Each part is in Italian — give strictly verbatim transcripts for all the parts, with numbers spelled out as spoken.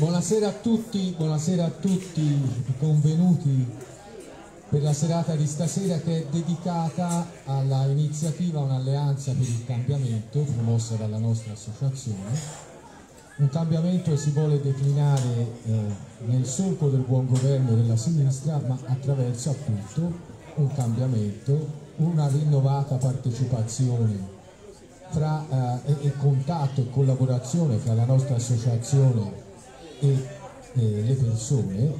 Buonasera a tutti, buonasera a tutti i convenuti per la serata di stasera, che è dedicata alla iniziativa Un'Alleanza per il Cambiamento, promossa dalla nostra associazione. Un cambiamento che si vuole declinare eh, nel solco del buon governo della sinistra, ma attraverso appunto un cambiamento, una rinnovata partecipazione fra, eh, e, e contatto e collaborazione fra la nostra associazione e eh, le persone.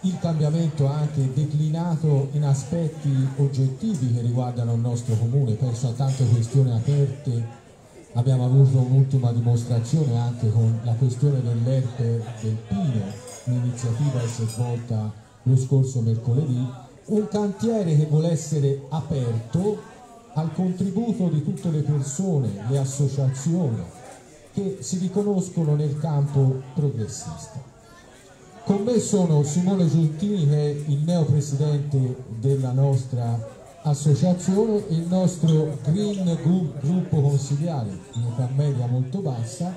Il cambiamento anche declinato in aspetti oggettivi che riguardano il nostro comune. Penso a tante questioni aperte. Abbiamo avuto un'ultima dimostrazione anche con la questione dell'E R P del Pino, un'iniziativa che si è svolta lo scorso mercoledì, un cantiere che vuole essere aperto al contributo di tutte le persone, le associazioni che si riconoscono nel campo progressista. Con me sono Simone Giottini, che è il neopresidente della nostra associazione, il nostro Green Group, gruppo consigliare, unità media molto bassa,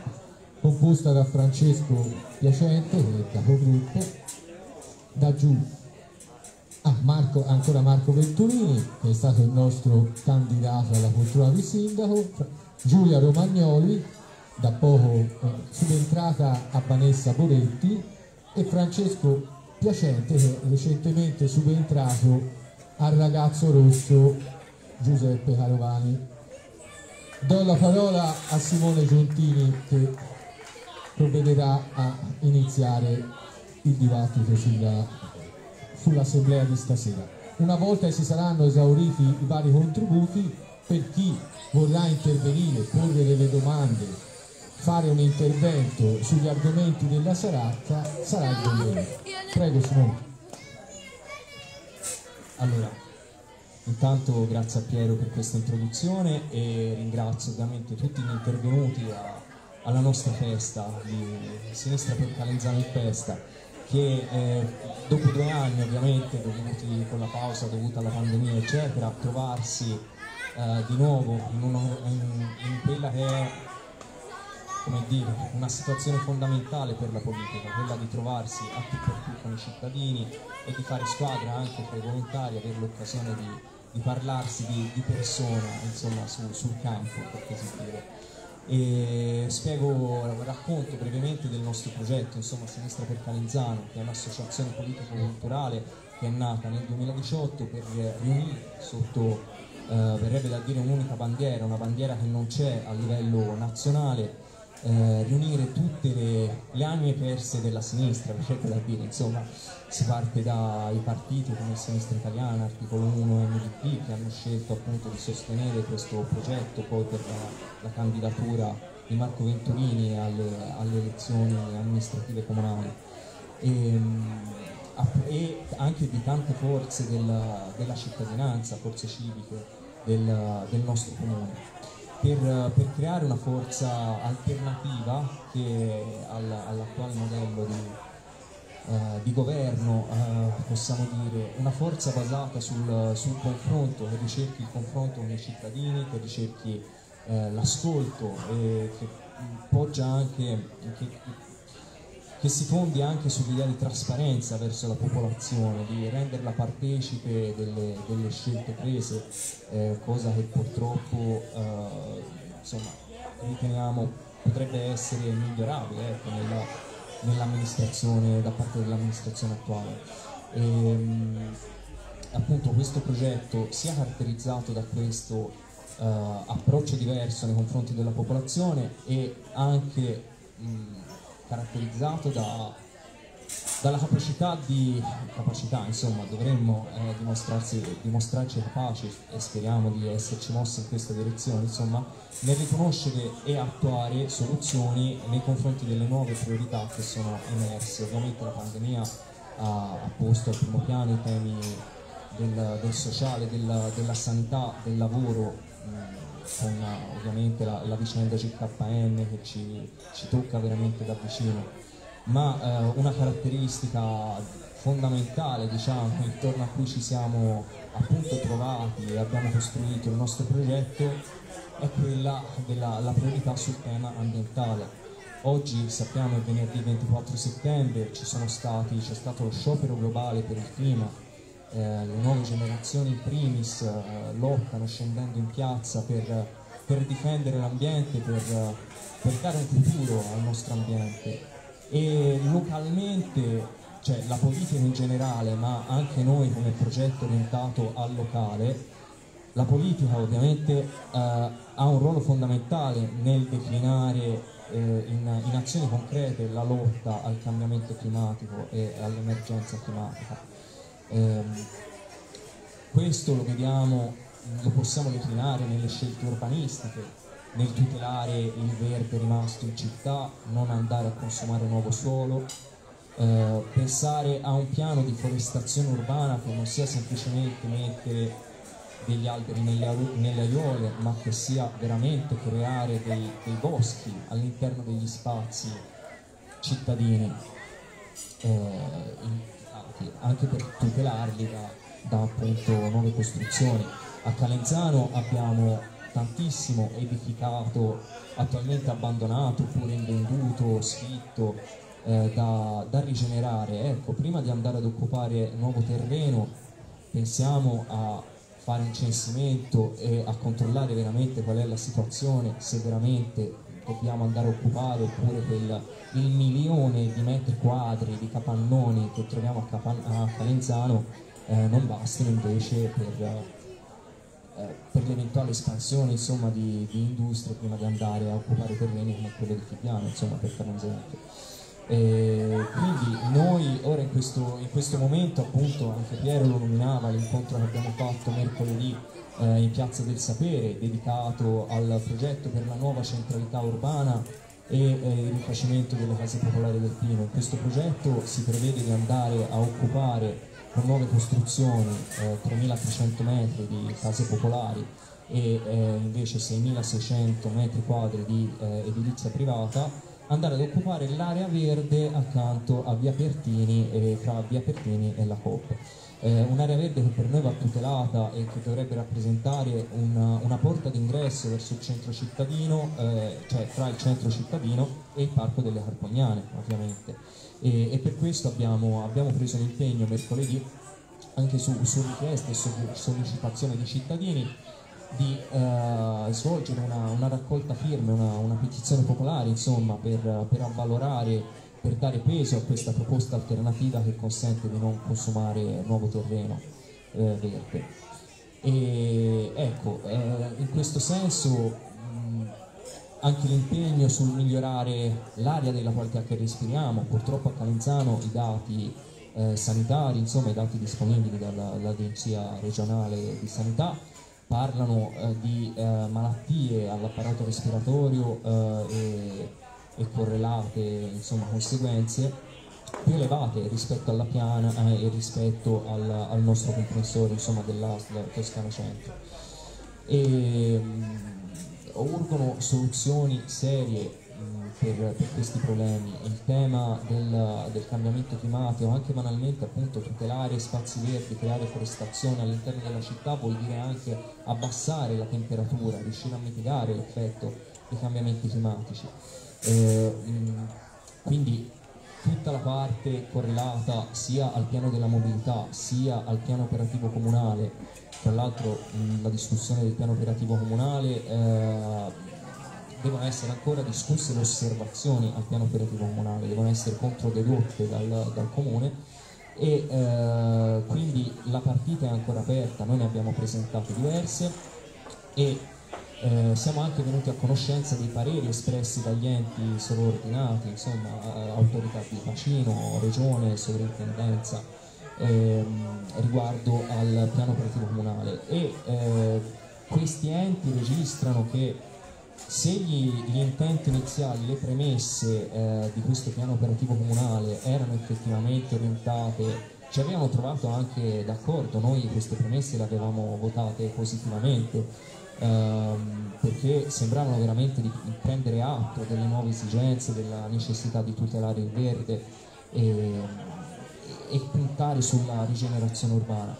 composta da Francesco Piacente, che è il capogruppo, da giù ah, Marco, ancora Marco Venturini, che è stato il nostro candidato alla cultura di sindaco, Giulia Romagnoli, da poco eh, subentrata a Vanessa Boretti, e Francesco Piacente, che è recentemente subentrato al ragazzo rosso Giuseppe Carovani. Do la parola a Simone Giuntini, che provvederà a iniziare il dibattito sulla, sull'assemblea di stasera. Una volta che si saranno esauriti i vari contributi, per chi vorrà intervenire, porre delle domande, fare un intervento sugli argomenti della serata, sarà il benvenuto. Prego Simone. Allora, intanto grazie a Piero per questa introduzione e ringrazio ovviamente tutti gli intervenuti a, alla nostra festa di Sinistra per Calenzano in festa, che eh, dopo due anni ovviamente, dovuti con la pausa dovuta alla pandemia eccetera, a trovarsi eh, di nuovo in, una, in, in quella che è, come dire, una situazione fondamentale per la politica, quella di trovarsi a più per più con i cittadini e di fare squadra anche tra i volontari, avere l'occasione di, di parlarsi di, di persona, insomma, su, sul campo, per così dire. E spiego, racconto brevemente del nostro progetto, insomma, Sinistra per Calenzano, che è un'associazione politico-culturale che è nata nel duemiladiciotto per riunire sotto, eh, verrebbe da dire, un'unica bandiera, una bandiera che non c'è a livello nazionale, Eh, riunire tutte le, le anime perse della sinistra, certo da dire, insomma, si parte dai partiti come Sinistra Italiana, Articolo uno, M D P, che hanno scelto appunto di sostenere questo progetto, poi per la, la candidatura di Marco Venturini alle, alle elezioni amministrative comunali, e, e anche di tante forze della, della cittadinanza, forze civiche del, del nostro comune. Per, per creare una forza alternativa che all'attuale modello di, uh, di governo, uh, possiamo dire, una forza basata sul, sul confronto, che ricerchi il confronto con i cittadini, che ricerchi uh, l'ascolto e che poggia anche, che, che si fondi anche sull'idea di trasparenza verso la popolazione, di renderla partecipe delle, delle scelte prese, eh, cosa che purtroppo eh, insomma, riteniamo potrebbe essere migliorabile, ecco, nella, nell'amministrazione, da parte dell'amministrazione attuale. E, appunto, questo progetto sia caratterizzato da questo eh, approccio diverso nei confronti della popolazione e anche mh, caratterizzato da, dalla capacità di capacità, insomma, dovremmo eh, dimostrarsi, dimostrarci capaci, e speriamo di esserci mossi in questa direzione, insomma, nel riconoscere e attuare soluzioni nei confronti delle nuove priorità che sono emerse. Ovviamente la pandemia ha, ha posto al primo piano i temi del, del sociale, della, della sanità, del lavoro, mh, con ovviamente la, la vicenda G K N che ci, ci tocca veramente da vicino, ma eh, una caratteristica fondamentale, diciamo, intorno a cui ci siamo appunto trovati e abbiamo costruito il nostro progetto, è quella della la priorità sul tema ambientale. Oggi sappiamo che venerdì ventiquattro settembre c'è stato lo sciopero globale per il clima, eh, le nuove generazioni in primis eh, lottano scendendo in piazza per, per difendere l'ambiente, per, per dare un futuro al nostro ambiente, e localmente, cioè la politica in generale, ma anche noi come progetto orientato al locale, la politica ovviamente eh, ha un ruolo fondamentale nel declinare eh, in, in azioni concrete la lotta al cambiamento climatico e all'emergenza climatica. Eh, questo lo vediamo, lo possiamo declinare nelle scelte urbanistiche, nel tutelare il verde rimasto in città, non andare a consumare nuovo suolo, Uh, pensare a un piano di forestazione urbana che non sia semplicemente mettere degli alberi nelle aiuole, ma che sia veramente creare dei, dei boschi all'interno degli spazi cittadini, uh, anche, anche per tutelarli da, da appunto nuove costruzioni. A Calenzano abbiamo tantissimo edificato attualmente abbandonato oppure invenduto, sfitto, Da, da rigenerare. Ecco, prima di andare ad occupare nuovo terreno pensiamo a fare un censimento e a controllare veramente qual è la situazione, se veramente dobbiamo andare a occupare oppure quel, il milione di metri quadri di capannoni che troviamo a, Capan a Calenzano eh, non bastano invece per, eh, per l'eventuale espansione, insomma, di, di industrie, prima di andare a occupare terreni come quello di Fibbiano, insomma, per fare un esempio. E quindi noi ora in questo, in questo momento, appunto, anche Piero lo nominava, l'incontro che abbiamo fatto mercoledì eh, in Piazza del Sapere, dedicato al progetto per la nuova centralità urbana e eh, il rifacimento delle case popolari del Pino. In questo progetto si prevede di andare a occupare con nuove costruzioni eh, tremilatrecento metri di case popolari e eh, invece seimilaseicento metri quadri di eh, edilizia privata, andare ad occupare l'area verde accanto a Via Pertini e tra Via Pertini e la Coop. Eh, un'area verde che per noi va tutelata e che dovrebbe rappresentare una, una porta d'ingresso verso il centro cittadino, eh, cioè tra il centro cittadino e il parco delle Carpugnane, ovviamente. E, e per questo abbiamo, abbiamo preso l'impegno mercoledì, anche su, su richiesta e su sollecitazione di cittadini, di eh, svolgere una, una raccolta firme, una, una petizione popolare, insomma, per, per avvalorare, per dare peso a questa proposta alternativa che consente di non consumare nuovo terreno eh, verde. E ecco, eh, in questo senso mh, anche l'impegno sul migliorare l'aria della qualità che respiriamo. Purtroppo a Calenzano i dati eh, sanitari, insomma i dati disponibili dall'Agenzia regionale di sanità, parlano eh, di eh, malattie all'apparato respiratorio eh, e, e correlate, insomma, conseguenze più elevate rispetto alla piana eh, e rispetto al, al nostro comprensore, insomma, dell'A S L Toscana Centro. E urgono soluzioni serie mh, per, per questi problemi. Il tema del, del cambiamento climatico, anche banalmente, appunto, tutelare spazi verdi, creare forestazione all'interno della città vuol dire anche abbassare la temperatura, riuscire a mitigare l'effetto dei cambiamenti climatici. Eh, mh, quindi tutta la parte correlata sia al piano della mobilità sia al piano operativo comunale. Tra l'altro la discussione del piano operativo comunale eh, devono essere ancora discusse le osservazioni al piano operativo comunale, devono essere controdedotte dal, dal comune, e eh, quindi la partita è ancora aperta. Noi ne abbiamo presentate diverse e eh, siamo anche venuti a conoscenza dei pareri espressi dagli enti sovraordinati, insomma autorità di bacino, regione, sovrintendenza, eh, riguardo al piano operativo comunale, e eh, questi enti registrano che se gli, gli intenti iniziali, le premesse eh, di questo piano operativo comunale erano effettivamente orientate, ci avevamo trovato anche d'accordo, noi queste premesse le avevamo votate positivamente ehm, perché sembravano veramente di prendere atto delle nuove esigenze, della necessità di tutelare il verde e, e puntare sulla rigenerazione urbana.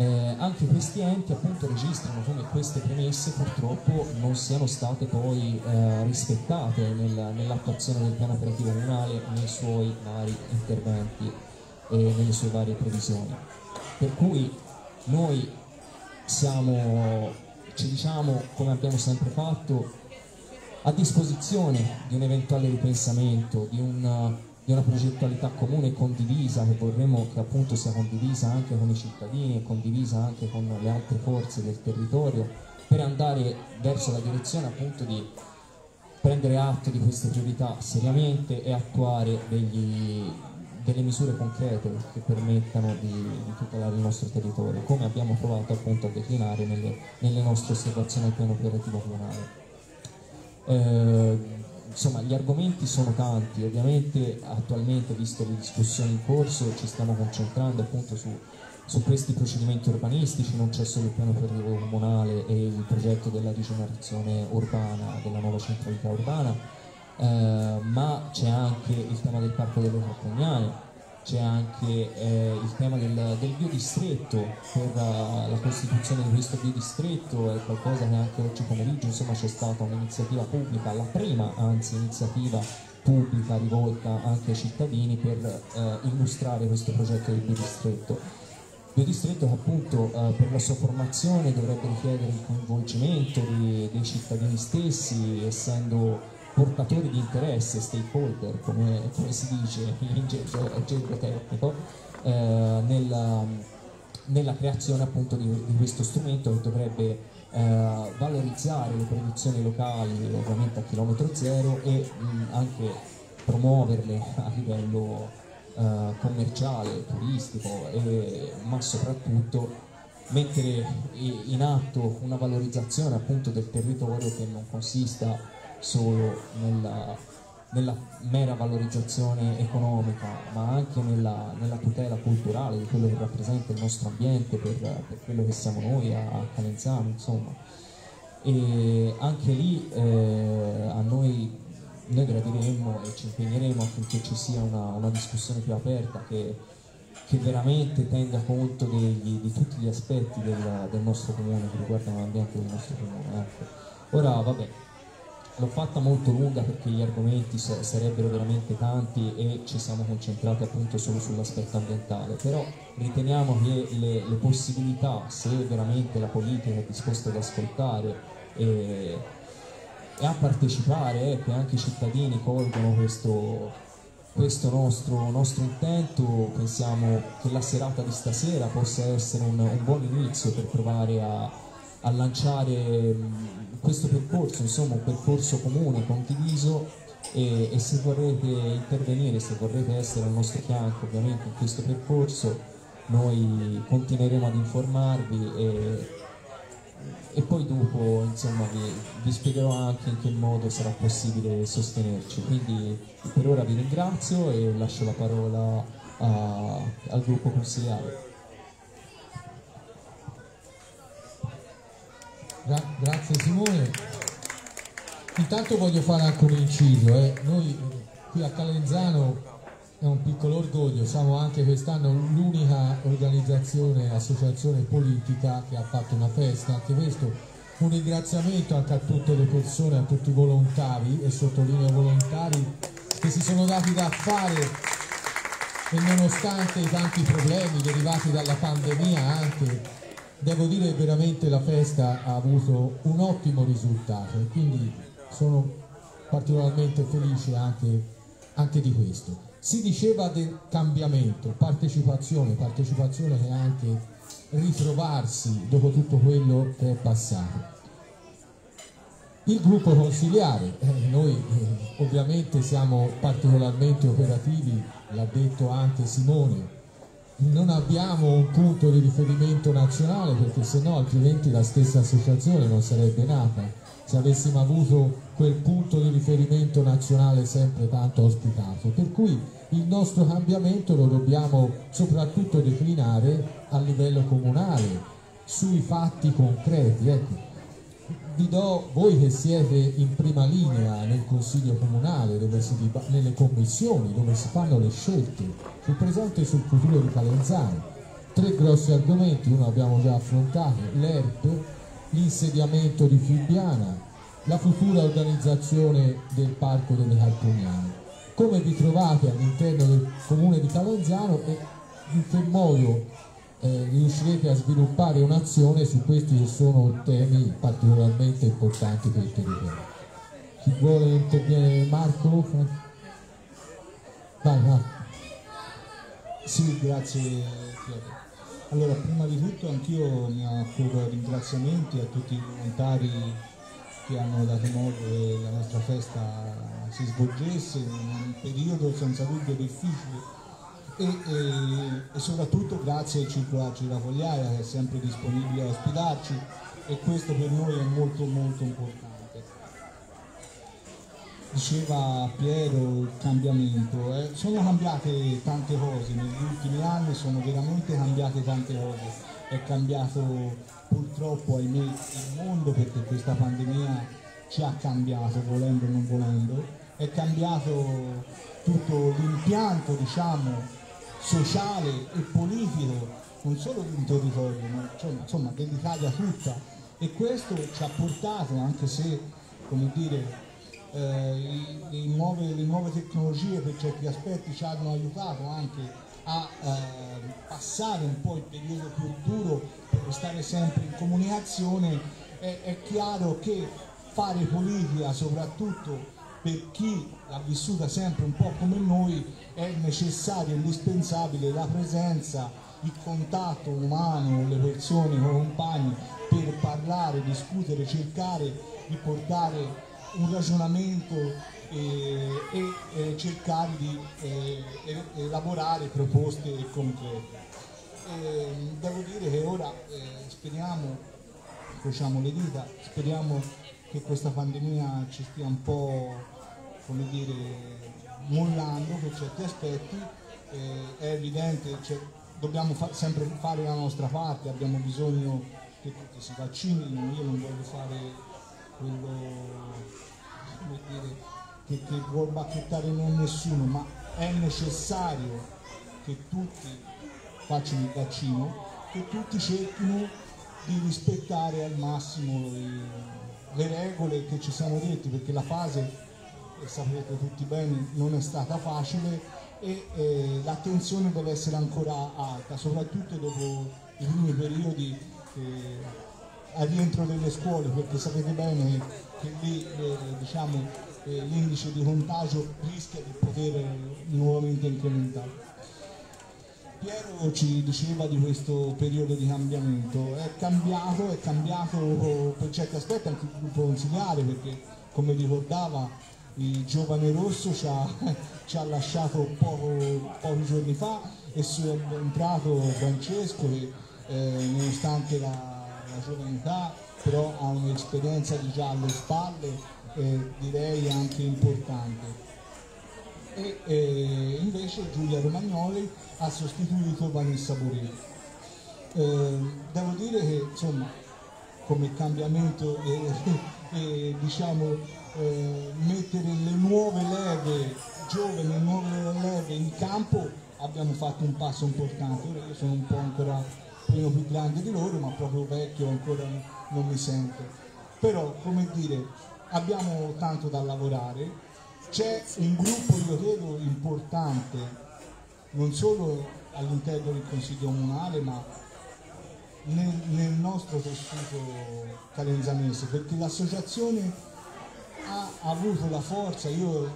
eh, anche questi enti appunto registrano come queste premesse purtroppo non siano state poi eh, rispettate nel, nell'attuazione del piano operativo comunale, nei suoi vari interventi e nelle sue varie previsioni. Per cui noi siamo, ci diciamo, come abbiamo sempre fatto, a disposizione di un eventuale ripensamento, di un di una progettualità comune e condivisa, che vorremmo che appunto sia condivisa anche con i cittadini e condivisa anche con le altre forze del territorio, per andare verso la direzione appunto di prendere atto di queste priorità seriamente e attuare degli, delle misure concrete che permettano di, di tutelare il nostro territorio, come abbiamo provato appunto a declinare nelle, nelle nostre osservazioni al piano operativo comunale. Eh, Insomma, gli argomenti sono tanti, ovviamente attualmente, visto le discussioni in corso, ci stiamo concentrando appunto su, su questi procedimenti urbanistici. Non c'è solo il piano operativo comunale e il progetto della rigenerazione urbana, della nuova centralità urbana, eh, ma c'è anche il tema del parco delle Carpugnane, c'è anche eh, il tema del, del biodistretto. Per uh, la costituzione di questo biodistretto è qualcosa che anche oggi pomeriggio insomma c'è stata un'iniziativa pubblica, la prima anzi iniziativa pubblica rivolta anche ai cittadini per uh, illustrare questo progetto del biodistretto. Biodistretto che appunto uh, per la sua formazione dovrebbe richiedere il coinvolgimento di, dei cittadini stessi, essendo portatori di interesse, stakeholder, come, come si dice in gergo tecnico, eh, nella, nella creazione appunto di, di questo strumento che dovrebbe eh, valorizzare le produzioni locali ovviamente a chilometro zero e mh, anche promuoverle a livello eh, commerciale, turistico, e, ma soprattutto mettere in atto una valorizzazione appunto del territorio che non consista solo nella, nella mera valorizzazione economica, ma anche nella, nella tutela culturale di quello che rappresenta il nostro ambiente, per, per quello che siamo noi a, a Calenzano, insomma. E anche lì eh, a noi, noi gradiremmo e ci impegneremo affinché ci sia una, una discussione più aperta che, che veramente tenga conto degli, di tutti gli aspetti del, del nostro comune, che riguardano l'ambiente del nostro comune. Ecco. Ora, vabbè, l'ho fatta molto lunga perché gli argomenti sarebbero veramente tanti e ci siamo concentrati appunto solo sull'aspetto ambientale, però riteniamo che le, le possibilità, se veramente la politica è disposta ad ascoltare e, e a partecipare, eh, che anche i cittadini colgono questo, questo nostro, nostro intento, pensiamo che la serata di stasera possa essere un, un buon inizio per provare a, a lanciare questo percorso, insomma un percorso comune, condiviso, e, e se vorrete intervenire, se vorrete essere al nostro fianco ovviamente in questo percorso, noi continueremo ad informarvi e, e poi dopo insomma vi, vi spiegherò anche in che modo sarà possibile sostenerci. Quindi per ora vi ringrazio e lascio la parola a, al gruppo consigliare. Gra grazie Simone. Intanto voglio fare anche un inciso, eh. Noi qui a Calenzano è un piccolo orgoglio, siamo anche quest'anno l'unica organizzazione, associazione politica che ha fatto una festa. Anche questo un ringraziamento anche a tutte le persone, a tutti i volontari, e sottolineo volontari, che si sono dati da fare e nonostante i tanti problemi derivati dalla pandemia anche. Devo dire che veramente la festa ha avuto un ottimo risultato e quindi sono particolarmente felice anche, anche di questo. Si diceva del cambiamento, partecipazione, partecipazione che è anche ritrovarsi dopo tutto quello che è passato. Il gruppo consigliare, eh, noi eh, ovviamente siamo particolarmente operativi, l'ha detto anche Simone. Non abbiamo un punto di riferimento nazionale perché sennò altrimenti la stessa associazione non sarebbe nata, se avessimo avuto quel punto di riferimento nazionale sempre tanto auspicato. Per cui il nostro cambiamento lo dobbiamo soprattutto declinare a livello comunale, sui fatti concreti. Ecco, vi do, voi che siete in prima linea nel Consiglio Comunale, dove si nelle commissioni, dove si fanno le scelte sul presente e sul futuro di Calenzano, tre grossi argomenti, uno abbiamo già affrontato, l'E R P, l'insediamento di Fibbiano, la futura organizzazione del Parco delle Carpugnane. Come vi trovate all'interno del comune di Calenzano e in che modo eh, riuscirete a sviluppare un'azione su questi che sono temi particolarmente importanti per il territorio? Chi vuole intervenire? Marco? Vai, Marco. Sì, grazie Piero. Allora, prima di tutto anch'io mi accodo ai ringraziamenti a tutti i volontari che hanno dato modo che la nostra festa si svolgesse in un periodo senza dubbio difficile e, e, e soprattutto grazie al Circo Girafogliaia che è sempre disponibile a ospitarci, e questo per noi è molto molto importante. Diceva Piero, il cambiamento, eh? Sono cambiate tante cose, negli ultimi anni sono veramente cambiate tante cose, è cambiato purtroppo ahimè il mondo, perché questa pandemia ci ha cambiato, volendo o non volendo, è cambiato tutto l'impianto diciamo sociale e politico, non solo di un territorio, ma cioè, insomma dell'Italia tutta, e questo ci ha portato, anche se come dire Eh, le, nuove, le nuove tecnologie per certi aspetti ci hanno aiutato anche a eh, passare un po' il periodo più duro per stare sempre in comunicazione, è, è chiaro che fare politica, soprattutto per chi l'ha vissuta sempre un po' come noi, è necessario e indispensabile la presenza, il contatto umano con le persone, con i compagni, per parlare, discutere, cercare di portare un ragionamento e, e, e cercare di e, e elaborare proposte concrete. E devo dire che ora eh, speriamo, crociamo le dita, speriamo che questa pandemia ci stia un po', come dire, mollando per certi aspetti, eh, è evidente, cioè, dobbiamo fa sempre fare la nostra parte, abbiamo bisogno che tutti si vaccinino, io non voglio fare quello come dire, che, che vuol bacchettare non nessuno, ma è necessario che tutti facciano il vaccino, che tutti cerchino di rispettare al massimo le, le regole che ci siamo detti, perché la fase, sapete tutti bene, non è stata facile e eh, l'attenzione deve essere ancora alta, soprattutto dopo i primi periodi eh, al rientro delle scuole, perché sapete bene che lì eh, diciamo, eh, l'indice di contagio rischia di poter nuovamente incrementare. Piero ci diceva di questo periodo di cambiamento, è cambiato, è cambiato per certi aspetti anche il gruppo consigliare, perché come ricordava il giovane rosso ci ha, ci ha lasciato poco, pochi giorni fa, e è entrato Francesco che eh, nonostante la la gioventà però ha un'esperienza di già alle spalle, eh, direi anche importante, e eh, invece Giulia Romagnoli ha sostituito Vanessa Boretti. Eh, devo dire che insomma come cambiamento eh, eh, diciamo eh, mettere le nuove leve giovani, le nuove leve in campo, abbiamo fatto un passo importante. Ora io sono un po' ancora meno più grande di loro, ma proprio vecchio ancora non mi sento, però come dire abbiamo tanto da lavorare, c'è un gruppo io credo importante non solo all'interno del Consiglio Comunale ma nel, nel nostro tessuto calenzanese, perché l'associazione ha avuto la forza, io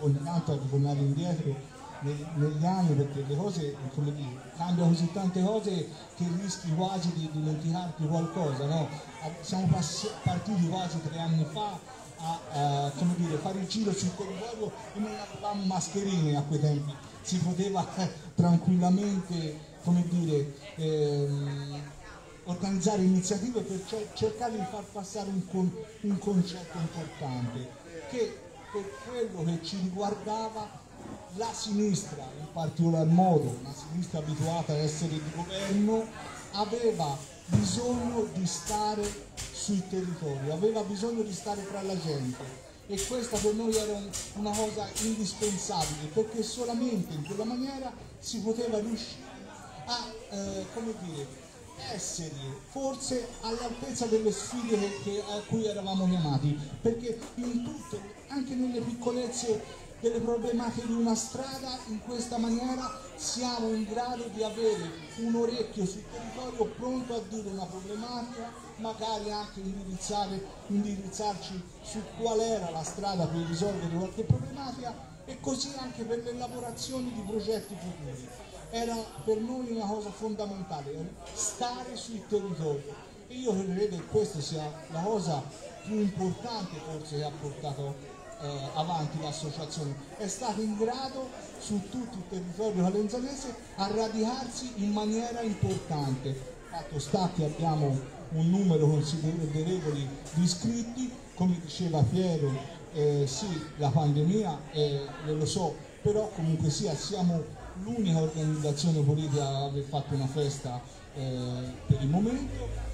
ogni tanto a ritornare indietro negli anni, perché le cose, come dire, cambiano così tante cose che rischi quasi di dimenticarti qualcosa, no? Siamo partiti quasi tre anni fa a eh, come dire, fare il giro sul territorio e non avevamo mascherine a quei tempi, si poteva eh, tranquillamente come dire, ehm, organizzare iniziative per cercare di far passare un, con un concetto importante che per quello che ci riguardava la sinistra, in particolar modo una sinistra abituata a essere di governo, aveva bisogno di stare sul territorio, aveva bisogno di stare tra la gente, e questa per noi era una cosa indispensabile, perché solamente in quella maniera si poteva riuscire a eh, come dire, essere forse all'altezza delle sfide che, che, a cui eravamo chiamati, perché in tutto, anche nelle piccolezze delle problematiche di una strada, in questa maniera siamo in grado di avere un orecchio sul territorio pronto a dire una problematica, magari anche indirizzare, indirizzarci su qual era la strada per risolvere qualche problematica, e così anche per l'elaborazione di progetti futuri. Era per noi una cosa fondamentale, stare sul territorio. E io credo che questa sia la cosa più importante forse che ha portato Eh, avanti l'associazione. È stato in grado su tutto il territorio calenzanese a radicarsi in maniera importante. Fatto sta che abbiamo un numero considerevole di iscritti, come diceva Piero, eh, sì, la pandemia, eh, lo so, però comunque sia siamo l'unica organizzazione politica a aver fatto una festa eh, per il momento.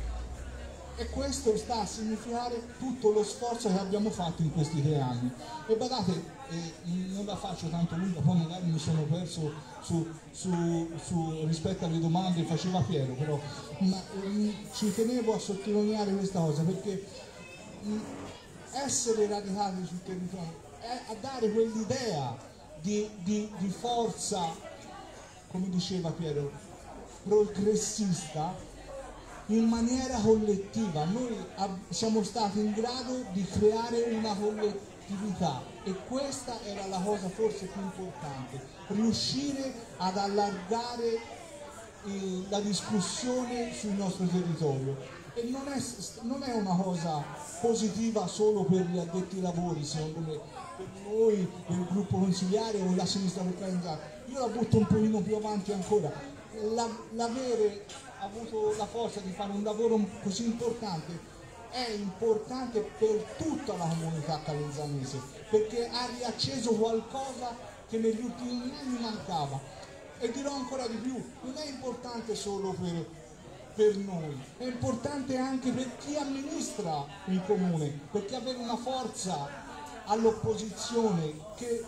E questo sta a significare tutto lo sforzo che abbiamo fatto in questi tre anni. E guardate, eh, non la faccio tanto lunga, poi magari mi sono perso su, su, su, rispetto alle domande che faceva Piero, però ma, eh, ci tenevo a sottolineare questa cosa, perché eh, essere radicati sul territorio è a dare quell'idea di, di, di forza, come diceva Piero, progressista, in maniera collettiva. Noi siamo stati in grado di creare una collettività, e questa era la cosa forse più importante, riuscire ad allargare eh, la discussione sul nostro territorio. E non è, non è una cosa positiva solo per gli addetti ai lavori, secondo me, per noi, per il gruppo consigliare o la sinistra per Calenzano. Io la butto un pochino più avanti ancora, l'avere ha avuto la forza di fare un lavoro così importante è importante per tutta la comunità calenzanese, perché ha riacceso qualcosa che negli ultimi anni mancava. E dirò ancora di più, non è importante solo per, per noi, è importante anche per chi amministra il comune, perché avere una forza all'opposizione che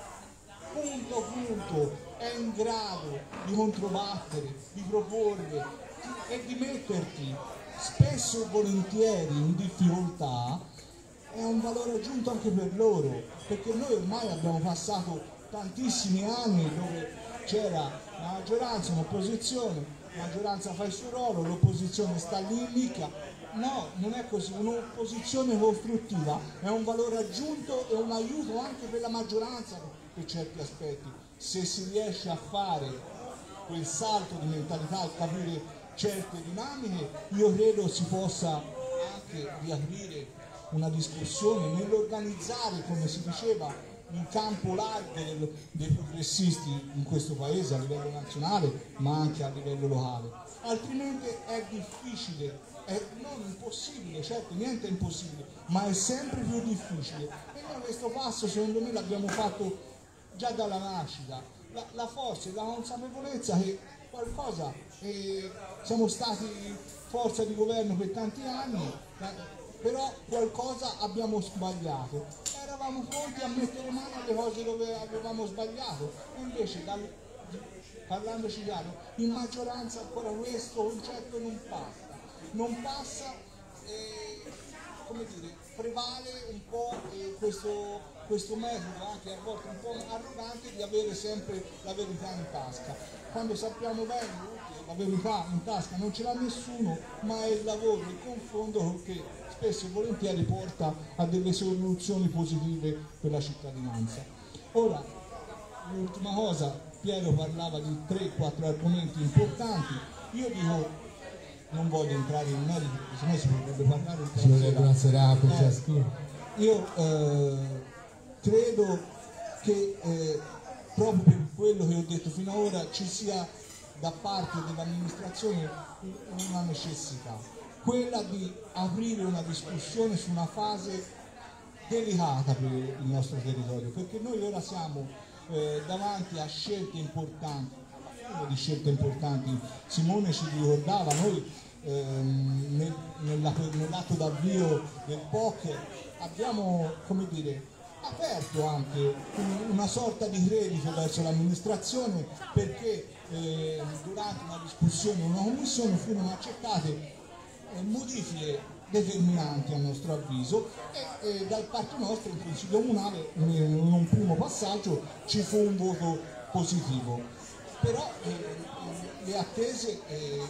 punto a punto è in grado di controbattere, di proporre e di metterti spesso e volentieri in difficoltà, è un valore aggiunto anche per loro, perché noi ormai abbiamo passato tantissimi anni dove c'era la maggioranza, un'opposizione, la maggioranza fa il suo ruolo, l'opposizione sta lì in nicchia. No, non è così. Un'opposizione costruttiva è un valore aggiunto e un aiuto anche per la maggioranza per certi aspetti, se si riesce a fare quel salto di mentalità, a capire certe dinamiche. Io credo si possa anche riaprire una discussione nell'organizzare, come si diceva, un campo largo dei progressisti in questo paese a livello nazionale ma anche a livello locale, altrimenti è difficile, è non impossibile, certo niente è impossibile, ma è sempre più difficile. E noi questo passo secondo me l'abbiamo fatto già dalla nascita, la, la forza e la consapevolezza che qualcosa, eh, siamo stati forza di governo per tanti anni, però qualcosa abbiamo sbagliato, eravamo pronti a mettere mano alle cose dove avevamo sbagliato. Invece dal, parlandoci chiaro, in maggioranza ancora questo concetto non passa, non passa eh, come dire, prevale un po' eh, questo questo metodo anche a volte un po' arrogante di avere sempre la verità in tasca, quando sappiamo bene che la verità in tasca non ce l'ha nessuno, ma è il lavoro, il confronto che spesso e volentieri porta a delle soluzioni positive per la cittadinanza. Ora, l'ultima cosa, Piero parlava di tre quattro argomenti importanti, io dico, non voglio entrare in merito perché sennò si potrebbe parlare un po' sera. Io eh, credo che eh, proprio per quello che ho detto fino ad ora ci sia da parte dell'amministrazione una necessità, quella di aprire una discussione su una fase delicata per il nostro territorio, perché noi ora siamo eh, davanti a scelte importanti, una di scelte importanti. Simone ci ricordava, noi ehm, nell'atto d'avvio del P O C abbiamo, come dire, aperto anche una sorta di credito verso l'amministrazione, perché eh, durante una discussione in una commissione furono accettate eh, modifiche determinanti a nostro avviso e eh, dal parte nostro il Consiglio Comunale in un primo passaggio ci fu un voto positivo, però eh, le attese eh,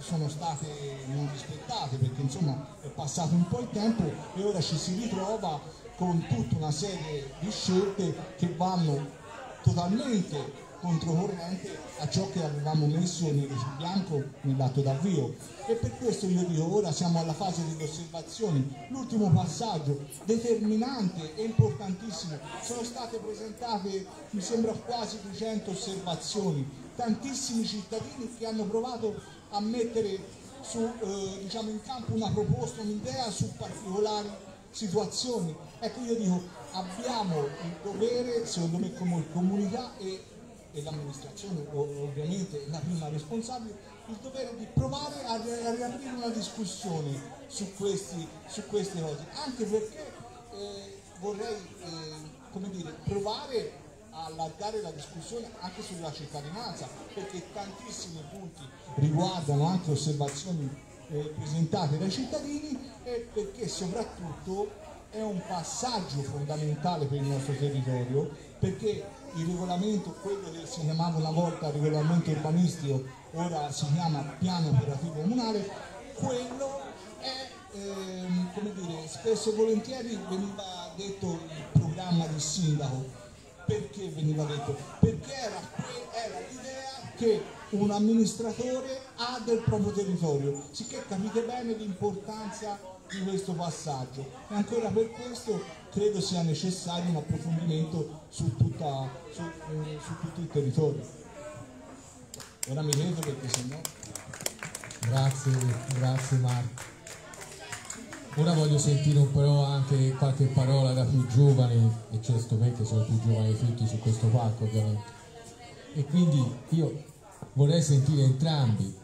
sono state non rispettate, perché insomma è passato un po' il tempo e ora ci si ritrova con tutta una serie di scelte che vanno totalmente controcorrente a ciò che avevamo messo nero su bianco nell'atto d'avvio. E per questo io dico, ora siamo alla fase delle osservazioni. L'ultimo passaggio determinante e importantissimo: sono state presentate, mi sembra, quasi duecento osservazioni, tantissimi cittadini che hanno provato a mettere su, eh, diciamo in campo una proposta, un'idea su particolari situazioni. Ecco, io dico, abbiamo il dovere, secondo me, come comunità e e l'amministrazione ovviamente la prima responsabile, il dovere di provare a riaprire una discussione su, questi, su queste cose, anche perché eh, vorrei eh, come dire, provare a allargare la discussione anche sulla cittadinanza, perché tantissimi punti riguardano anche osservazioni eh, presentate dai cittadini, e perché soprattutto è un passaggio fondamentale per il nostro territorio, perché il regolamento, quello che si chiamava una volta regolamento urbanistico, ora si chiama piano operativo comunale, quello è, ehm, come dire, spesso e volentieri veniva detto il programma del sindaco. Perché veniva detto? Perché era, era l'idea che un amministratore ha del proprio territorio, sicché capite bene l'importanza di questo passaggio, e ancora per questo credo sia necessario un approfondimento su, tutta, su, eh, su tutto il territorio. Ora mi vedo, perché sennò... Grazie, grazie Marco. Ora voglio sentire un po' anche qualche parola da più giovani, e certamente sono più giovani tutti su questo palco ovviamente, e quindi io vorrei sentire entrambi.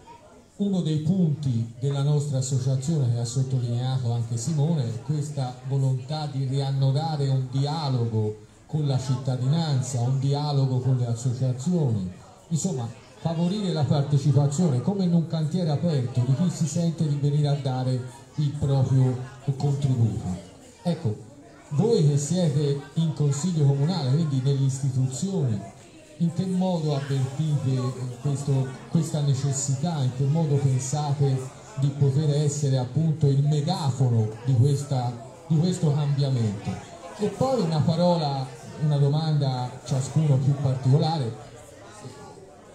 Uno dei punti della nostra associazione, che ha sottolineato anche Simone, è questa volontà di riannodare un dialogo con la cittadinanza, un dialogo con le associazioni, insomma favorire la partecipazione come in un cantiere aperto di chi si sente di venire a dare il proprio contributo. Ecco, voi che siete in Consiglio Comunale, quindi nelle istituzioni, in che modo avvertite questo, questa necessità, in che modo pensate di poter essere appunto il megafono di, questa, di questo cambiamento? E poi una parola, una domanda ciascuno più particolare: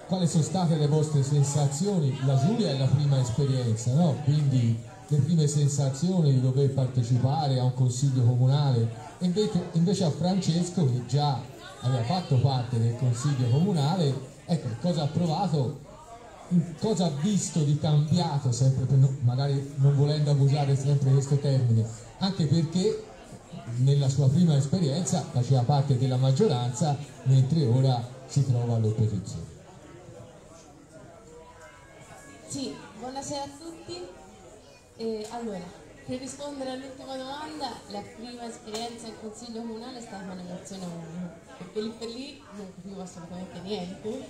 quali sono state le vostre sensazioni? La Giulia è la prima esperienza, no? Quindi le prime sensazioni di dover partecipare a un consiglio comunale, invece, invece a Francesco, che già aveva fatto parte del Consiglio Comunale, ecco, cosa ha provato, cosa ha visto di cambiato, sempre per non, magari non volendo abusare sempre questo termine, anche perché nella sua prima esperienza faceva parte della maggioranza, mentre ora si trova all'opposizione. Sì, buonasera a tutti. Eh, allora, per rispondere all'ultima domanda, la prima esperienza in Consiglio Comunale è stata un'emozione unica, perché lì per lì non capivo assolutamente niente,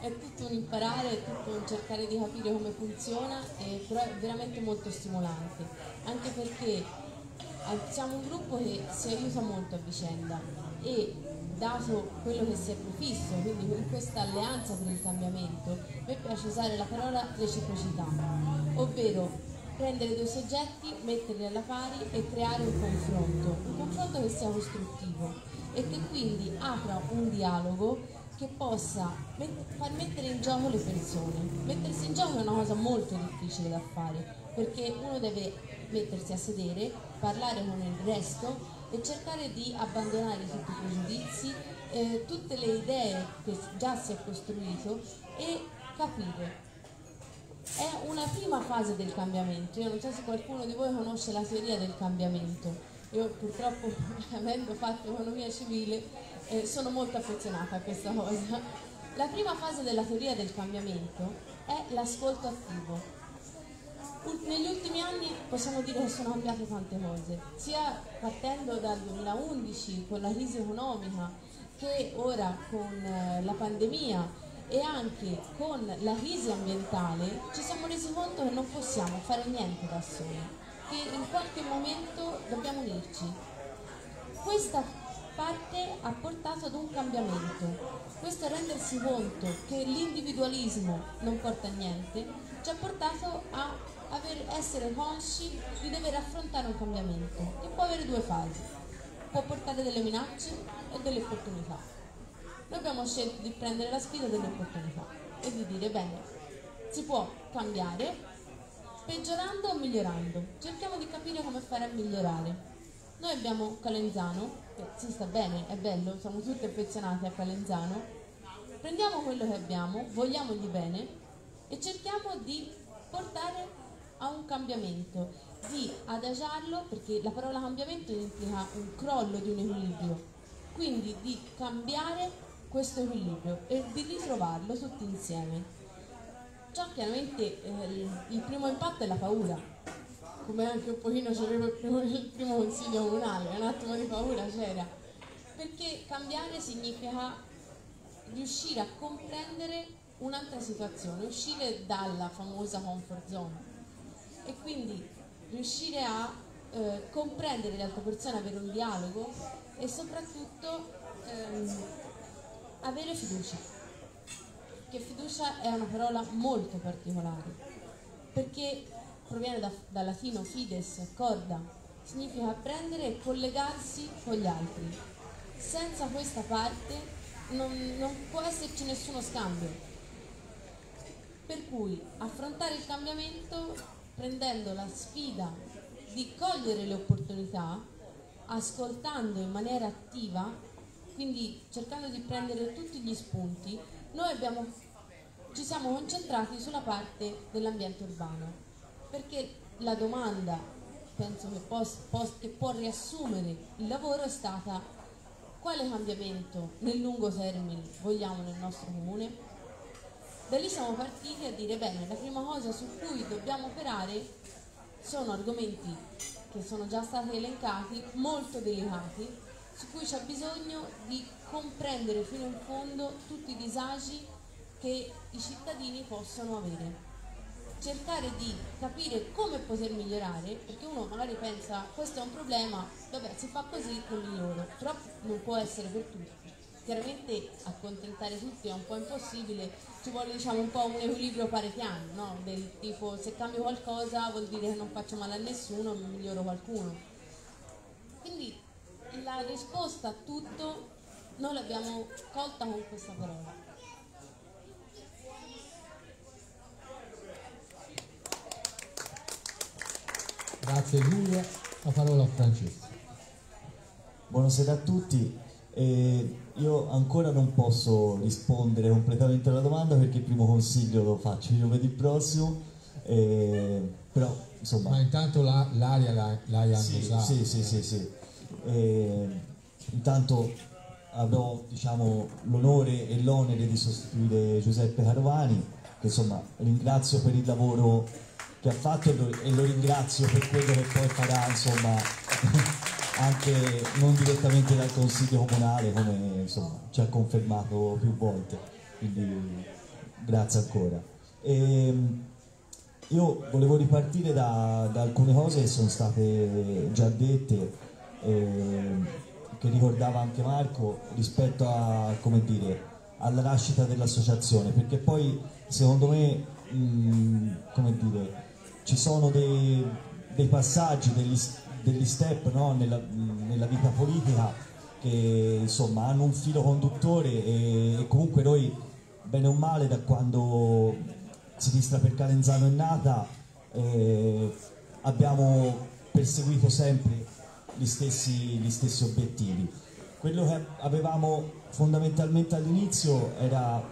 è tutto un imparare, è tutto un cercare di capire come funziona, eh, però è veramente molto stimolante, anche perché siamo un gruppo che si aiuta molto a vicenda, e dato quello che si è prefisso, quindi con questa alleanza per il cambiamento, a me piace usare la parola reciprocità, ovvero prendere due soggetti, metterli alla pari e creare un confronto, un confronto che sia costruttivo e che quindi apra un dialogo che possa met far mettere in gioco le persone. Mettersi in gioco è una cosa molto difficile da fare, perché uno deve mettersi a sedere, parlare con il resto e cercare di abbandonare tutti i pregiudizi, eh, tutte le idee che già si è costruito, e capire. È una prima fase del cambiamento. Io non so se qualcuno di voi conosce la teoria del cambiamento. Io purtroppo, avendo fatto economia civile, eh, sono molto affezionata a questa cosa. La prima fase della teoria del cambiamento è l'ascolto attivo. negli ultimi anni possiamo dire che sono cambiate tante cose, sia partendo dal duemilaundici con la crisi economica che ora con la pandemia e anche con la crisi ambientale ci siamo resi conto che non possiamo fare niente da soli, che in qualche momento dobbiamo unirci. Questa parte ha portato ad un cambiamento. Questo rendersi conto che l'individualismo non porta a niente ci ha portato a aver, essere consci di dover affrontare un cambiamento che può avere due fasi, può portare delle minacce o delle opportunità. Noi abbiamo scelto di prendere la sfida delle opportunità e di dire bene, si può cambiare peggiorando o migliorando, cerchiamo di capire come fare a migliorare. Noi abbiamo Calenzano, che si sta bene, è bello, siamo tutti affezionati a Calenzano, prendiamo quello che abbiamo, vogliamogli bene e cerchiamo di portare a un cambiamento, di adagiarlo, perché la parola cambiamento implica un crollo di un equilibrio, quindi di cambiare questo equilibrio e di ritrovarlo tutti insieme. Ciò chiaramente eh, il primo impatto è la paura, come anche un pochino c'aveva il primo, il primo consiglio comunale, un attimo di paura c'era, perché cambiare significa riuscire a comprendere un'altra situazione, uscire dalla famosa comfort zone e quindi riuscire a eh, comprendere l'altra persona, per un dialogo e soprattutto ehm, avere fiducia, che fiducia è una parola molto particolare, perché proviene da, dal latino fides, corda, significa prendere e collegarsi con gli altri. Senza questa parte non, non può esserci nessuno scambio. Per cui affrontare il cambiamento prendendo la sfida di cogliere le opportunità, ascoltando in maniera attiva, quindi cercando di prendere tutti gli spunti, noi abbiamo, ci siamo concentrati sulla parte dell'ambiente urbano, perché la domanda, penso che, post, post, che può riassumere il lavoro, è stata: quale cambiamento nel lungo termine vogliamo nel nostro comune? Da lì siamo partiti a dire bene, la prima cosa su cui dobbiamo operare sono argomenti che sono già stati elencati, molto delicati, su cui c'è bisogno di comprendere fino in fondo tutti i disagi che i cittadini possono avere. Cercare di capire come poter migliorare, perché uno magari pensa questo è un problema, vabbè si fa così che miglioro, però non può essere per tutti. Chiaramente accontentare tutti è un po' impossibile, ci vuole diciamo un po' un equilibrio pare-piano, no? Del tipo se cambio qualcosa vuol dire che non faccio male a nessuno, miglioro qualcuno. Quindi la risposta a tutto noi l'abbiamo colta con questa parola. Grazie Giulia, la parola a Francesco. Buonasera a tutti. Eh, io ancora non posso rispondere completamente alla domanda perché il primo consiglio lo faccio giovedì prossimo, eh, però insomma... Ma intanto l'aria la, l'hai annusata. Sì, sì, sì, sì, sì. Eh, intanto avrò diciamo, l'onore e l'onere di sostituire Giuseppe Carovani, che insomma ringrazio per il lavoro che ha fatto e lo, e lo ringrazio per quello che poi farà insomma, anche non direttamente dal Consiglio Comunale, come insomma, ci ha confermato più volte, quindi grazie ancora. Eh, io volevo ripartire da, da alcune cose che sono state già dette, Eh, che ricordava anche Marco, rispetto a, come dire, alla nascita dell'associazione, perché poi secondo me mh, come dire, ci sono dei, dei passaggi, degli, degli step, no, nella, nella vita politica che insomma hanno un filo conduttore e, e comunque noi bene o male da quando Sinistra per Calenzano è nata eh, abbiamo perseguito sempre Gli stessi, gli stessi obiettivi. Quello che avevamo fondamentalmente all'inizio era,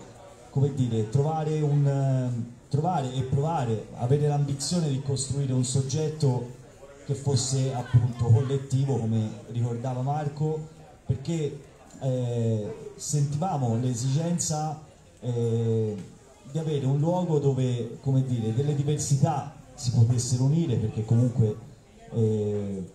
come dire, trovare, un, trovare e provare, avere l'ambizione di costruire un soggetto che fosse appunto collettivo, come ricordava Marco, perché eh, sentivamo l'esigenza eh, di avere un luogo dove, come dire, delle diversità si potessero unire, perché comunque eh,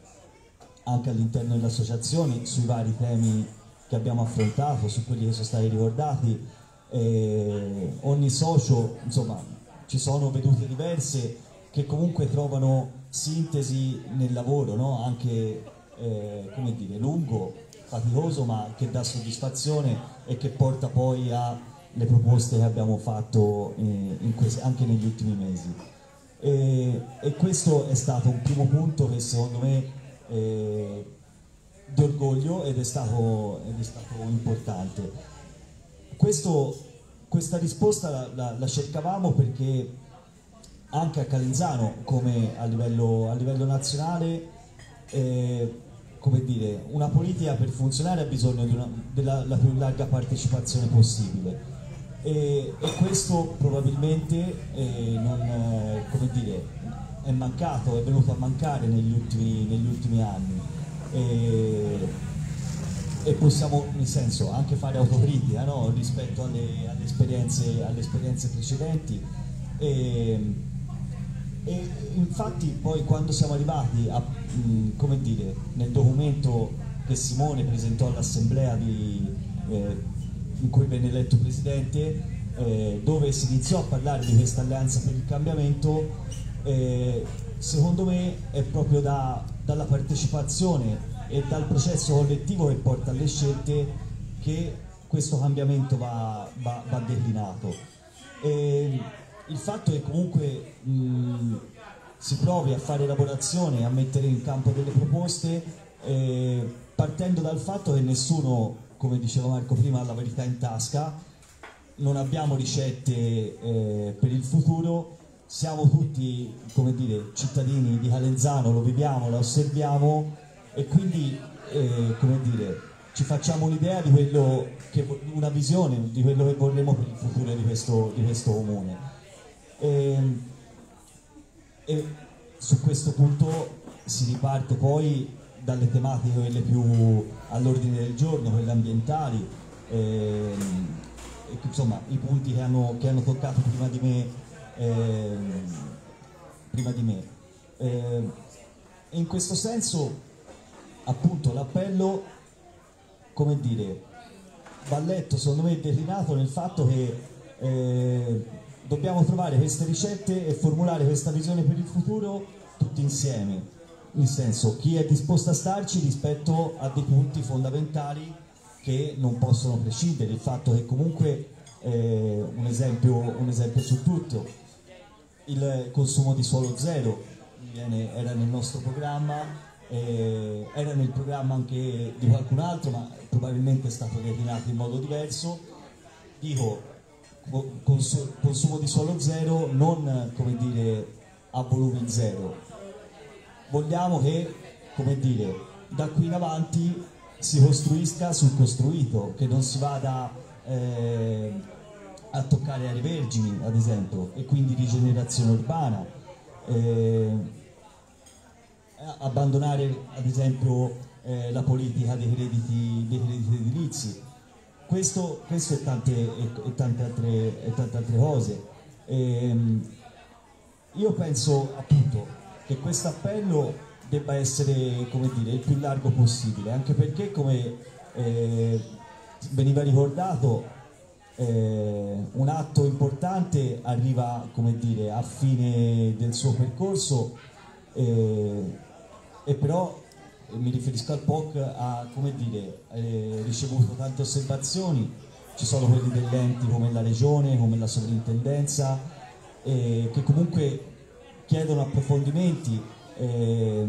anche all'interno delle associazioni sui vari temi che abbiamo affrontato, su quelli che sono stati ricordati, eh, ogni socio, insomma, ci sono vedute diverse che comunque trovano sintesi nel lavoro, no? Anche eh, come dire, lungo, faticoso, ma che dà soddisfazione e che porta poi alle proposte che abbiamo fatto eh, in questi, anche negli ultimi mesi. E, e questo è stato un primo punto che secondo me eh, di orgoglio ed è stato, ed è stato importante. Questo, questa risposta la, la, la cercavamo perché anche a Calenzano, come a livello, a livello nazionale, eh, come dire, una politica per funzionare ha bisogno di una, della la più larga partecipazione possibile, e, e questo probabilmente eh, non, eh, come dire, è mancato, è venuto a mancare negli ultimi, negli ultimi anni, e, e possiamo nel senso anche fare autocritica, no? Rispetto alle, alle, esperienze, alle esperienze precedenti, e, e infatti poi quando siamo arrivati a, mh, come dire, nel documento che Simone presentò all'assemblea eh, in cui venne eletto presidente, eh, dove si iniziò a parlare di questa alleanza per il cambiamento, eh, secondo me è proprio da, dalla partecipazione e dal processo collettivo che porta alle scelte che questo cambiamento va, va, va declinato. E il fatto che comunque mh, si provi a fare elaborazione, a mettere in campo delle proposte, eh, partendo dal fatto che nessuno, come diceva Marco prima, ha la verità in tasca, non abbiamo ricette eh, per il futuro, siamo tutti, come dire, cittadini di Calenzano, lo viviamo, lo osserviamo, e quindi eh, come dire, ci facciamo un'idea di quello che, una visione di quello che vorremmo per il futuro di questo, di questo comune. E, e su questo punto si riparte poi dalle tematiche quelle più all'ordine del giorno, quelle ambientali, eh, insomma i punti che hanno, che hanno toccato prima di me, eh, prima di me. Eh, e in questo senso appunto l'appello, come dire, va letto secondo me declinato nel fatto che eh, dobbiamo trovare queste ricette e formulare questa visione per il futuro tutti insieme, nel senso chi è disposto a starci rispetto a dei punti fondamentali che non possono prescindere, il fatto che comunque, eh, un esempio, un esempio su tutto, il consumo di suolo zero viene, era nel nostro programma, eh, era nel programma anche di qualcun altro, ma probabilmente è stato declinato in modo diverso. Dico, consumo di suolo zero, non come dire a volumi zero, vogliamo che, come dire, da qui in avanti si costruisca sul costruito, che non si vada eh, a toccare aree vergini ad esempio, e quindi rigenerazione urbana, eh, abbandonare ad esempio eh, la politica dei crediti, dei crediti edilizi. Questo, questo e, tante, e, tante altre, e tante altre cose. Ehm, io penso appunto che questo appello debba essere, come dire, il più largo possibile, anche perché, come eh, veniva ricordato, eh, un atto importante arriva, come dire, a fine del suo percorso, eh, e però mi riferisco al P O C, ha, come dire, eh, ricevuto tante osservazioni, ci sono quelli degli enti come la regione, come la sovrintendenza, eh, che comunque chiedono approfondimenti, eh,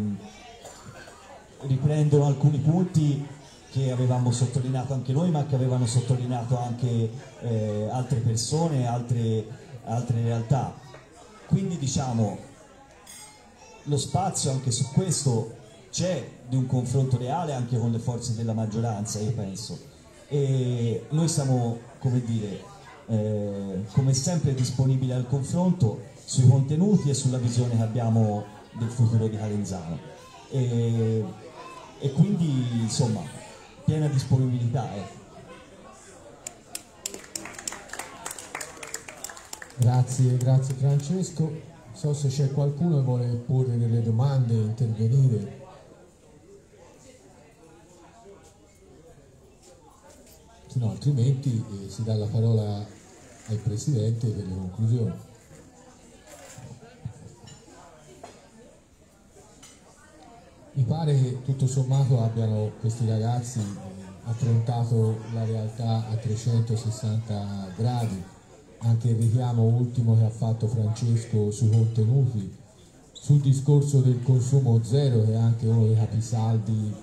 riprendono alcuni punti che avevamo sottolineato anche noi, ma che avevano sottolineato anche eh, altre persone, altre, altre realtà. Quindi diciamo, lo spazio anche su questo c'è, di un confronto reale anche con le forze della maggioranza, io penso, e noi siamo, come dire, eh, come sempre disponibili al confronto sui contenuti e sulla visione che abbiamo del futuro di Calenzano, e, e quindi insomma piena disponibilità, eh. Grazie, grazie Francesco. so se c'è qualcuno che vuole porre delle domande, intervenire. No, altrimenti eh, si dà la parola al Presidente per le conclusioni. Mi pare che tutto sommato abbiano questi ragazzi eh, affrontato la realtà a trecentosessanta gradi, anche il richiamo ultimo che ha fatto Francesco sui contenuti, sul discorso del consumo zero, che è anche uno dei capisaldi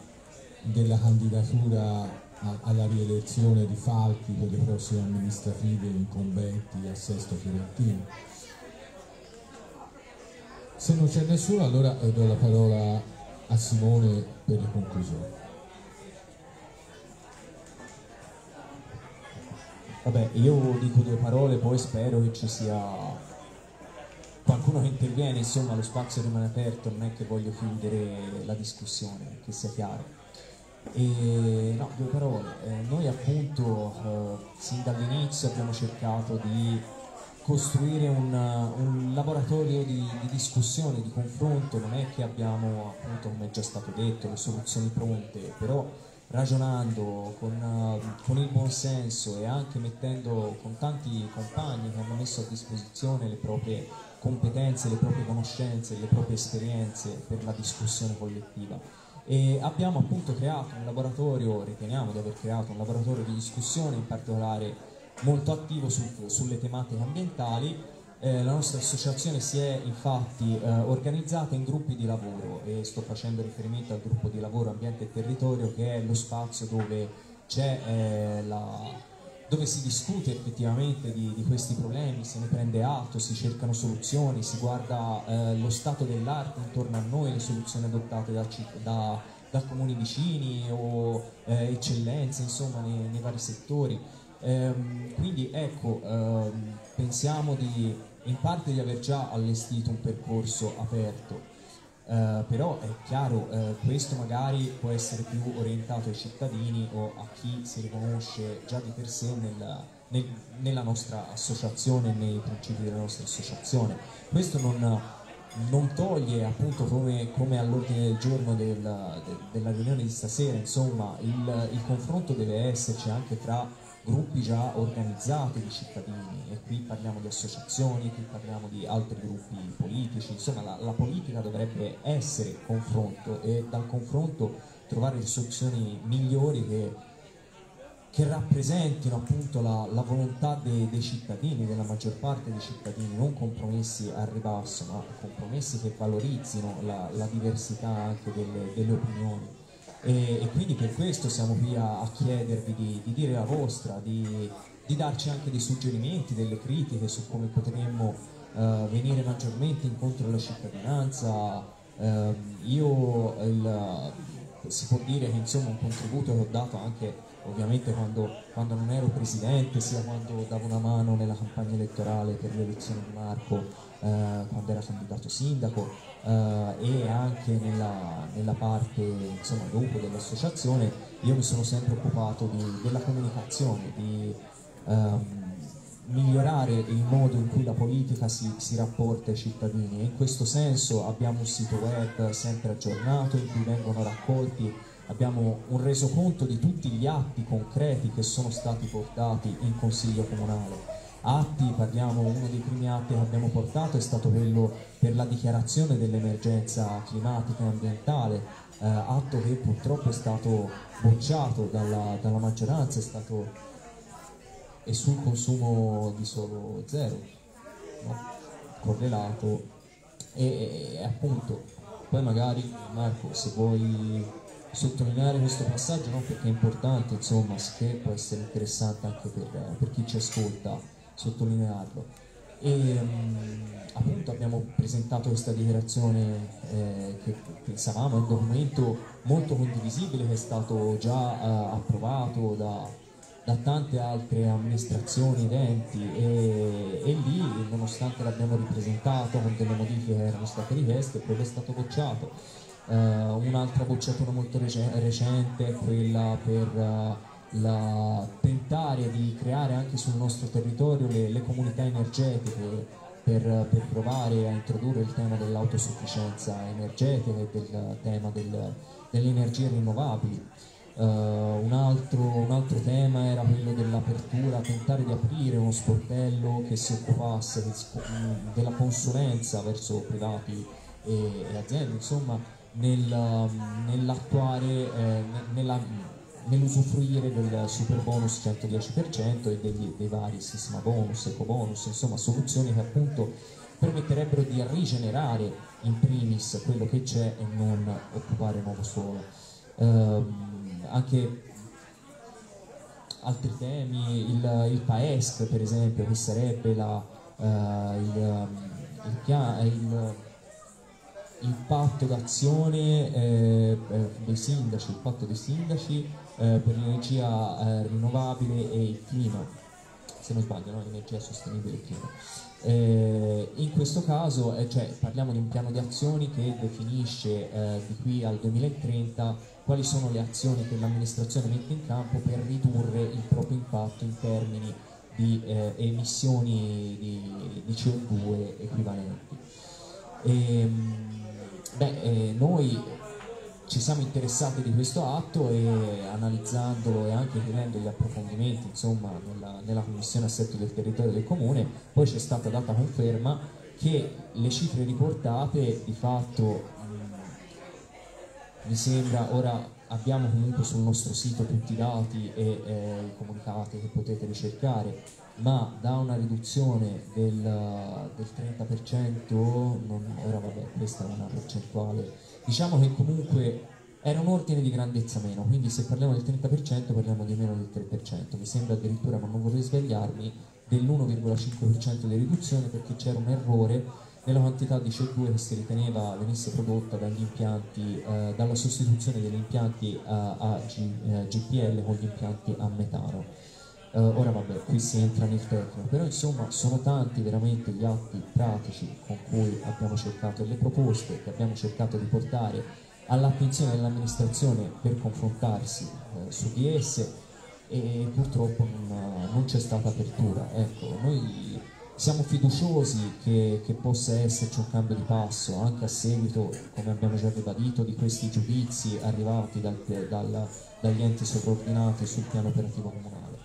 della candidatura alla rielezione di Falchi per le prossime amministrative incombenti a Sesto Fiorentino. Se non c'è nessuno, allora do la parola a Simone per le conclusioni. Vabbè, io dico due parole, poi spero che ci sia qualcuno che interviene, insomma lo spazio rimane aperto, non è che voglio chiudere la discussione, che sia chiaro. E, no, due parole. Eh, noi appunto eh, sin dall'inizio abbiamo cercato di costruire un, un laboratorio di, di discussione, di confronto. Non è che abbiamo, appunto, come è già stato detto, le soluzioni pronte, però ragionando con, con il buonsenso e anche mettendo con tanti compagni che hanno messo a disposizione le proprie competenze, le proprie conoscenze, le proprie esperienze per la discussione collettiva. E abbiamo appunto creato un laboratorio, riteniamo di aver creato un laboratorio di discussione in particolare molto attivo su, sulle tematiche ambientali. Eh, la nostra associazione si è infatti eh, organizzata in gruppi di lavoro, e sto facendo riferimento al gruppo di lavoro Ambiente e Territorio, che è lo spazio dove, c'è, eh, la, dove si discute effettivamente di, di questi problemi, se ne prende atto, si cercano soluzioni, si guarda eh, lo stato dell'arte intorno a noi, le soluzioni adottate da, da, da comuni vicini o eh, eccellenze, insomma, nei, nei vari settori. Ehm, quindi ecco, ehm, pensiamo di, in parte di aver già allestito un percorso aperto. Uh, però è chiaro, uh, questo magari può essere più orientato ai cittadini o a chi si riconosce già di per sé nel, nel, nella nostra associazione, nei principi della nostra associazione. Questo non, non toglie, appunto, come, come all'ordine del giorno del, de, della riunione di stasera, insomma, il, il confronto deve esserci anche tra gruppi già organizzati di cittadini, e qui parliamo di associazioni, qui parliamo di altri gruppi politici, insomma la, la politica dovrebbe essere confronto, e dal confronto trovare soluzioni migliori che, che rappresentino appunto la, la volontà de, dei cittadini, della maggior parte dei cittadini, non compromessi al ribasso, ma compromessi che valorizzino la, la diversità anche delle, delle opinioni. E, e quindi per questo siamo qui a, a chiedervi di, di dire la vostra, di, di darci anche dei suggerimenti, delle critiche su come potremmo eh, venire maggiormente incontro alla cittadinanza. Eh, io il, si può dire che, insomma, un contributo che ho dato anche ovviamente quando, quando non ero presidente, sia quando davo una mano nella campagna elettorale per l'elezione di Marco, Uh, quando era candidato sindaco, uh, e anche nella, nella parte, insomma, dopo dell'associazione, io mi sono sempre occupato di, della comunicazione, di um, migliorare il modo in cui la politica si, si rapporta ai cittadini, e in questo senso abbiamo un sito web sempre aggiornato in cui vengono raccolti, abbiamo un resoconto di tutti gli atti concreti che sono stati portati in Consiglio Comunale. Atti, parliamo, uno dei primi atti che abbiamo portato è stato quello per la dichiarazione dell'emergenza climatica e ambientale, eh, atto che purtroppo è stato bocciato dalla, dalla maggioranza, è stato è sul consumo di solo zero, no? Correlato, e, e appunto poi magari Marco, se vuoi sottolineare questo passaggio, no? Perché è importante, insomma, che può essere interessante anche per, per chi ci ascolta sottolinearlo. E um, appunto abbiamo presentato questa dichiarazione eh, che pensavamo è un documento molto condivisibile, che è stato già eh, approvato da, da tante altre amministrazioni ed enti, e, e lì, nonostante l'abbiamo ripresentato con delle modifiche che erano state richieste, quello è stato bocciato. Uh, un'altra bocciatura molto recente è quella per uh, la tentare di creare anche sul nostro territorio le, le comunità energetiche, per, per provare a introdurre il tema dell'autosufficienza energetica e del tema del, delle energie rinnovabili. Uh, un, altro, un altro tema era quello dell'apertura, tentare di aprire uno sportello che si occupasse del, della consulenza verso privati e, e aziende, insomma nel, nell'attuare, eh, nella, nell'usufruire del super bonus centodieci per cento e degli, dei vari sisma bonus, eco bonus, insomma soluzioni che appunto permetterebbero di rigenerare in primis quello che c'è e non occupare nuovo suolo. Uh, anche altri temi, il, il PAESC per esempio, che sarebbe la, uh, il, il, il, il patto d'azione eh, dei sindaci, il patto dei sindaci eh, per l'energia eh, rinnovabile e il clima, se non sbaglio, no? Energia sostenibile e clima. Eh, in questo caso eh, cioè, parliamo di un piano di azioni che definisce eh, di qui al duemilatrenta quali sono le azioni che l'amministrazione mette in campo per ridurre il proprio impatto in termini di eh, emissioni di, di C O due equivalenti. E, beh, eh, noi ci siamo interessati di questo atto e analizzandolo e anche tenendo gli approfondimenti insomma, nella, nella Commissione Assetto del Territorio del Comune, poi c'è stata data conferma che le cifre riportate di fatto... Mi sembra, ora abbiamo comunque sul nostro sito tutti i dati e eh, i comunicati che potete ricercare, ma da una riduzione del, del trenta per cento, non, ora vabbè questa è una percentuale, diciamo che comunque era un ordine di grandezza meno, quindi se parliamo del trenta per cento parliamo di meno del tre per cento, mi sembra addirittura, ma non vorrei sbagliarmi, dell'uno virgola cinque per cento di riduzione perché c'era un errore nella quantità di C O due che si riteneva venisse prodotta dagli impianti, eh, dalla sostituzione degli impianti a, a G, eh, G P L con gli impianti a metano. Eh, ora vabbè, qui si entra nel tecnico, però insomma sono tanti veramente gli atti pratici con cui abbiamo cercato, le proposte che abbiamo cercato di portare all'attenzione dell'amministrazione per confrontarsi eh, su di esse, e purtroppo non, non c'è stata apertura. Ecco, noi... Siamo fiduciosi che, che possa esserci un cambio di passo anche a seguito, come abbiamo già ribadito, di questi giudizi arrivati dal, dal, dagli enti sovraordinati sul piano operativo comunale.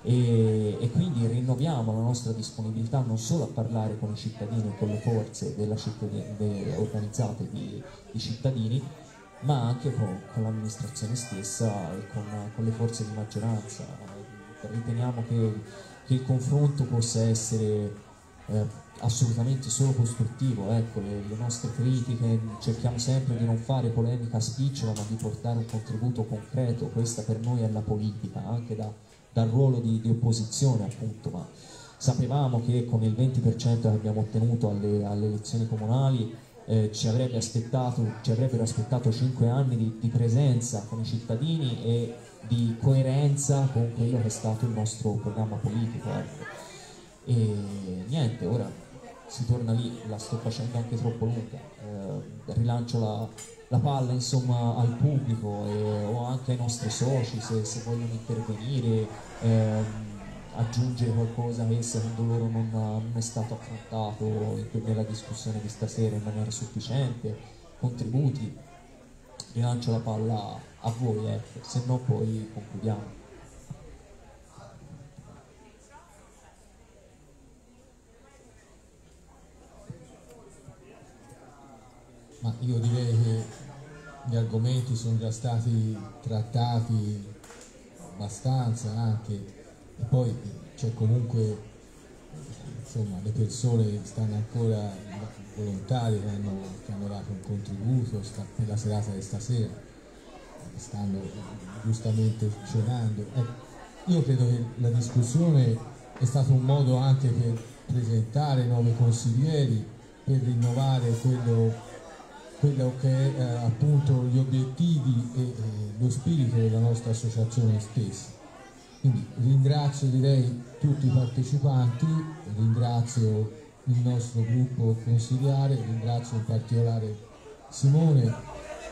E, e quindi rinnoviamo la nostra disponibilità non solo a parlare con i cittadini e con le forze della cittadin- de, organizzate di, di cittadini, ma anche con, con l'amministrazione stessa e con, con le forze di maggioranza. Riteniamo che... che il confronto possa essere eh, assolutamente solo costruttivo, ecco, le, le nostre critiche, cerchiamo sempre di non fare polemica spicciola ma di portare un contributo concreto, questa per noi è la politica, anche da, dal ruolo di, di opposizione appunto, ma sapevamo che con il venti per cento che abbiamo ottenuto alle, alle elezioni comunali eh, ci, avrebbe aspettato, ci avrebbero aspettato cinque anni di, di presenza con i cittadini e di coerenza con quello che è stato il nostro programma politico, ecco. E niente, ora si torna lì, la sto facendo anche troppo lunga, eh, rilancio la, la palla insomma al pubblico e, o anche ai nostri soci se, se vogliono intervenire, eh, aggiungere qualcosa che secondo loro non, non è stato affrontato in, nella discussione di stasera in maniera sufficiente, contributi, rilancio la palla a voi, eh, se no poi concludiamo. Ma io direi che gli argomenti sono già stati trattati abbastanza anche, e poi c'è comunque, insomma, le persone stanno ancora, volontari che hanno, che hanno dato un contributo sta, per la serata di stasera, stanno giustamente cenando. Ecco, io credo che la discussione è stato un modo anche per presentare nuovi consiglieri, per rinnovare quello, quello che è eh, appunto gli obiettivi e eh, lo spirito della nostra associazione stessa. Quindi ringrazio direi tutti i partecipanti, ringrazio il nostro gruppo consigliare, ringrazio in particolare Simone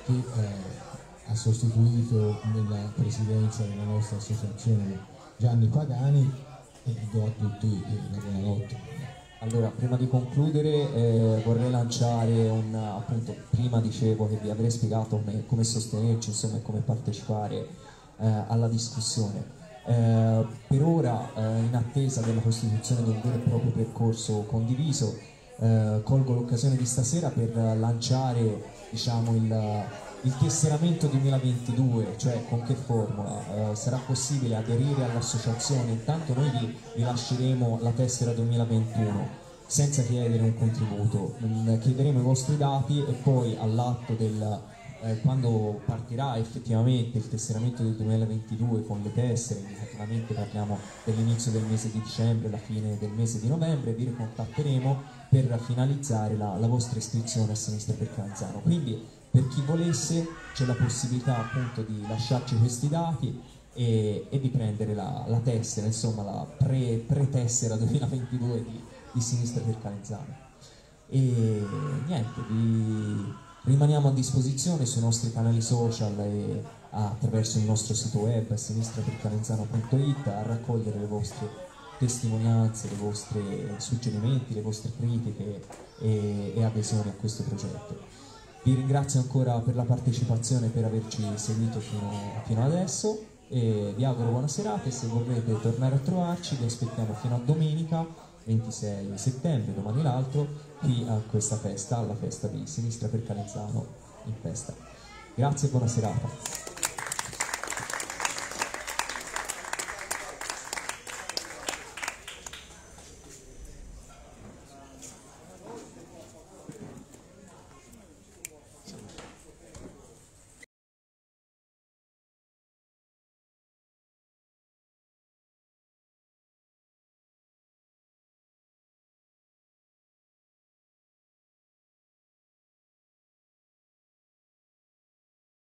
che eh, ha sostituito nella presidenza della nostra associazione Gianni Pagani, e do a tutti la buonanotte. Allora, prima di concludere eh, vorrei lanciare un, appunto, prima dicevo che vi avrei spiegato come, come sostenerci, insomma, e come partecipare eh, alla discussione. Eh, per ora, eh, in attesa della costituzione di un vero e proprio percorso condiviso, eh, colgo l'occasione di stasera per lanciare, diciamo, il, il tesseramento duemilaventidue, cioè con che formula eh, sarà possibile aderire all'associazione. Intanto noi vi, vi lasceremo la tessera duemilaventuno senza chiedere un contributo, mm, chiederemo i vostri dati e poi all'atto del Eh, quando partirà effettivamente il tesseramento del duemilaventidue con le tessere, naturalmente parliamo dell'inizio del mese di dicembre, la fine del mese di novembre, vi ricontatteremo per finalizzare la, la vostra iscrizione a Sinistra per Calenzano. Quindi per chi volesse c'è la possibilità appunto di lasciarci questi dati e, e di prendere la, la tessera, insomma la pre, pre-tessera duemilaventidue di, di Sinistra per Calenzano. E niente, vi... rimaniamo a disposizione sui nostri canali social e attraverso il nostro sito web sinistra per calenzano punto it a raccogliere le vostre testimonianze, i vostri suggerimenti, le vostre critiche e, e adesioni a questo progetto. Vi ringrazio ancora per la partecipazione e per averci seguito fino, fino adesso e vi auguro buona serata e se volete tornare a trovarci vi aspettiamo fino a domenica ventisei settembre, domani l'altro, qui a questa festa, alla festa di Sinistra per Calenzano in festa. Grazie e buona serata.